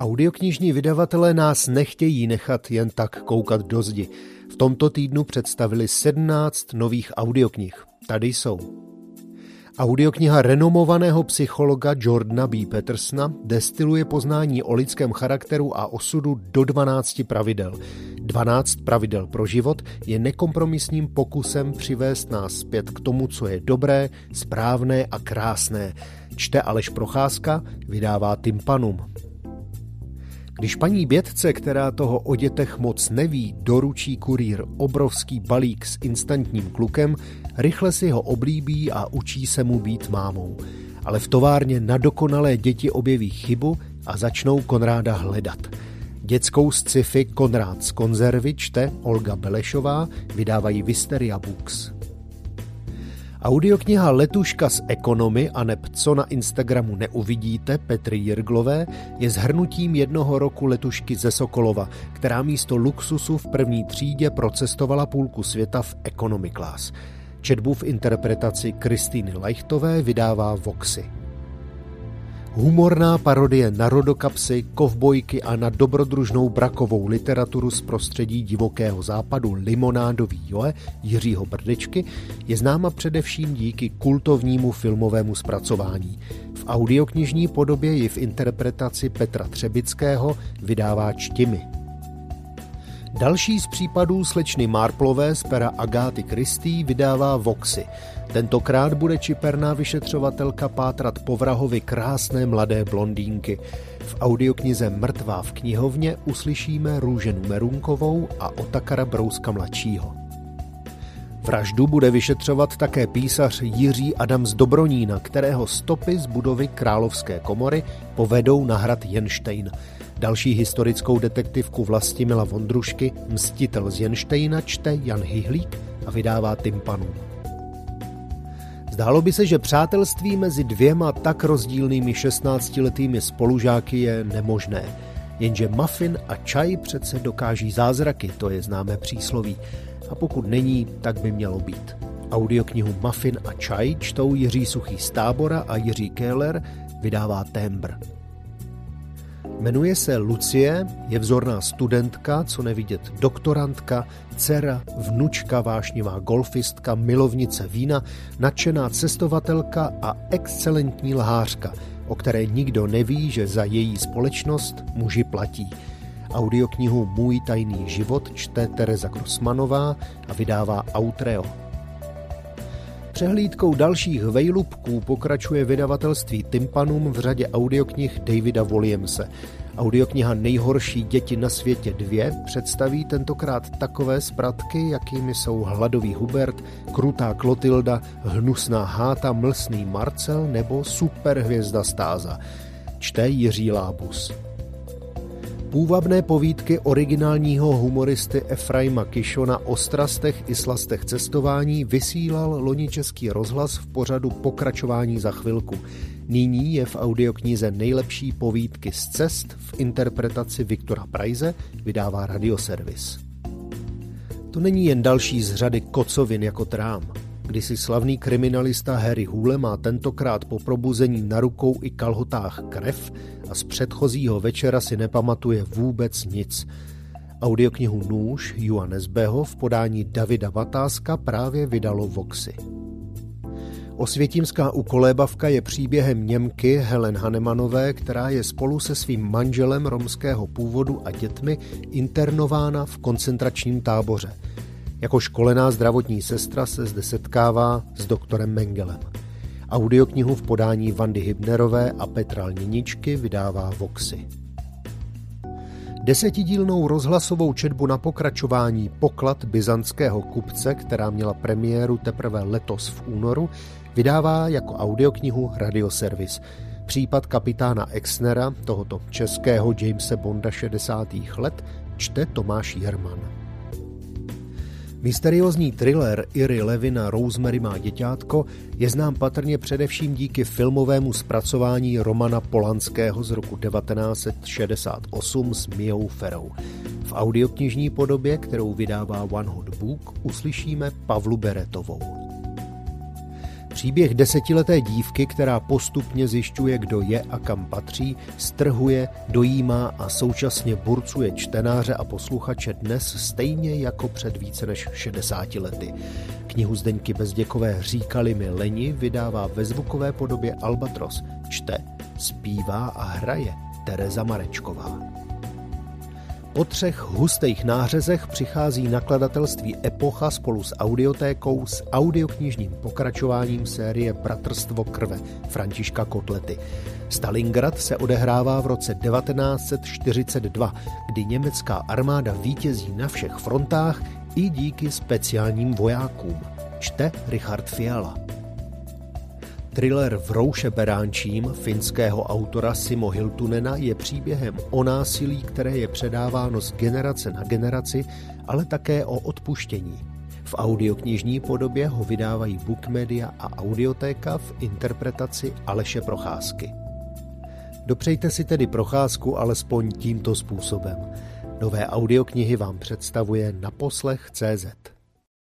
Audioknižní vydavatelé nás nechtějí nechat jen tak koukat do zdi. V tomto týdnu představili 17 nových audioknih. Tady jsou. Audiokniha renomovaného psychologa Jordana B. Petersona destiluje poznání o lidském charakteru a osudu do 12 pravidel. 12 pravidel pro život je nekompromisním pokusem přivést nás zpět k tomu, co je dobré, správné a krásné. Čte Aleš Procházka, vydává Tympanum. Když paní bědce, která toho o dětech moc neví, doručí kurýr obrovský balík s instantním klukem, rychle si ho oblíbí a učí se mu být mámou. Ale v továrně na dokonalé děti objeví chybu a začnou Konráda hledat. Dětskou sci-fi Konrád z konzervy čte Olga Belešová, vydávají Mysteria Books. Audiokniha Letuška z economy, aneb Co na Instagramu neuvidíte, Petry Jirglové, je shrnutím jednoho roku letušky ze Sokolova, která místo luxusu v první třídě procestovala půlku světa v economy class. Četbu v interpretaci Kristýny Leichtové vydává Voxy. Humorná parodie na rodokapsy, kovbojky a na dobrodružnou brakovou literaturu z prostředí divokého západu Limonádový Joe Jiřího Brdečky je známa především díky kultovnímu filmovému zpracování. V audioknižní podobě ji v interpretaci Petra Třebického vydává Čtimi. Další z případů slečny Marplové z pera Agáty Christie vydává Voxy. Tentokrát bude čiperná vyšetřovatelka pátrat po vrahovi krásné mladé blondýnky. V audioknize Mrtvá v knihovně uslyšíme Růženu Merunkovou a Otakara Brouska Mladšího. Vraždu bude vyšetřovat také písař Jiří Adams Dobronína, kterého stopy z budovy Královské komory povedou na hrad Jenštejn. Další historickou detektivku Vlastimila Vondrušky Mstitel z Jenštejna čte Jan Hyhlík a vydává Tympanum. Zdálo by se, že přátelství mezi dvěma tak rozdílnými 16-letými spolužáky je nemožné. Jenže muffin a čaj přece dokáží zázraky, to je známé přísloví. A pokud není, tak by mělo být. Audioknihu Muffin a čaj čtou Jiří Suchý z Tábora a Jiří Koehler, vydává Tembr. Jmenuje se Lucie, je vzorná studentka, co nevidět doktorantka, dcera, vnučka, vášnivá golfistka, milovnice vína, nadšená cestovatelka a excelentní lhářka, o které nikdo neví, že za její společnost muži platí. Audioknihu Můj tajný život čte Tereza Krosmanová a vydává Autreo. Přehlídkou dalších vejlubků pokračuje vydavatelství Tympanum v řadě audioknih Davida Williamse. Audiokniha Nejhorší děti na světě 2 představí tentokrát takové zpratky, jakými jsou Hladový Hubert, Krutá Klotilda, Hnusná Háta, Mlsný Marcel nebo Superhvězda Stáza. Čte Jiří Lábus. Půvabné povídky originálního humoristy Efraima Kišo na ostrastech i slastech cestování vysílal loni Český rozhlas v pořadu Pokračování za chvilku. Nyní je v audioknize Nejlepší povídky z cest v interpretaci Viktora Prajze, vydává Radioservis. To není jen další z řady kocovin jako trám. Kdysi slavný kriminalista Harry Hole má tentokrát po probuzení na rukou i kalhotách krev a z předchozího večera si nepamatuje vůbec nic. Audioknihu Nůž Jua Nesbeho v podání Davida Vatázka právě vydalo Voxy. Osvětímská Ukolébavka je příběhem Němky Helen Hanemanové, která je spolu se svým manželem romského původu a dětmi internována v koncentračním táboře. Jako školená zdravotní sestra se zde setkává s doktorem Mengelem. Audioknihu v podání Vandy Hybnerové a Petra Lněničky vydává Voxy. Desetidílnou rozhlasovou četbu na pokračování Poklad byzantského kupce, která měla premiéru teprve letos v únoru, vydává jako audioknihu Radioservis. Případ kapitána Exnera, tohoto českého Jamese Bonda 60. let, čte Tomáš Jerman. Mysteriózní thriller Iry Levina Rosemary má děťátko je znám patrně především díky filmovému zpracování Romana Polanského z roku 1968 s Mijou Ferou. V audioknižní podobě, kterou vydává One Hot Book, uslyšíme Pavlu Beretovou. Příběh desetileté dívky, která postupně zjišťuje, kdo je a kam patří, strhuje, dojímá a současně burcuje čtenáře a posluchače dnes stejně jako před více než 60 lety. Knihu Zdeňky Bezděkové Říkali mi leni vydává ve zvukové podobě Albatros. Čte, zpívá a hraje Tereza Marečková. Po třech hustých nářezech přichází nakladatelství Epocha spolu s Audiotékou s audioknižním pokračováním série Bratrstvo krve Františka Kotlety. Stalingrad se odehrává v roce 1942, kdy německá armáda vítězí na všech frontách i díky speciálním vojákům. Čte Richard Fiala. Thriller V rouše beránčím finského autora Simo Hiltunena je příběhem o násilí, které je předáváno z generace na generaci, ale také o odpuštění. V audioknižní podobě ho vydávají Bookmedia a Audiotéka v interpretaci Aleše Procházky. Dopřejte si tedy Procházku alespoň tímto způsobem. Nové audioknihy vám představuje Naposlech.cz.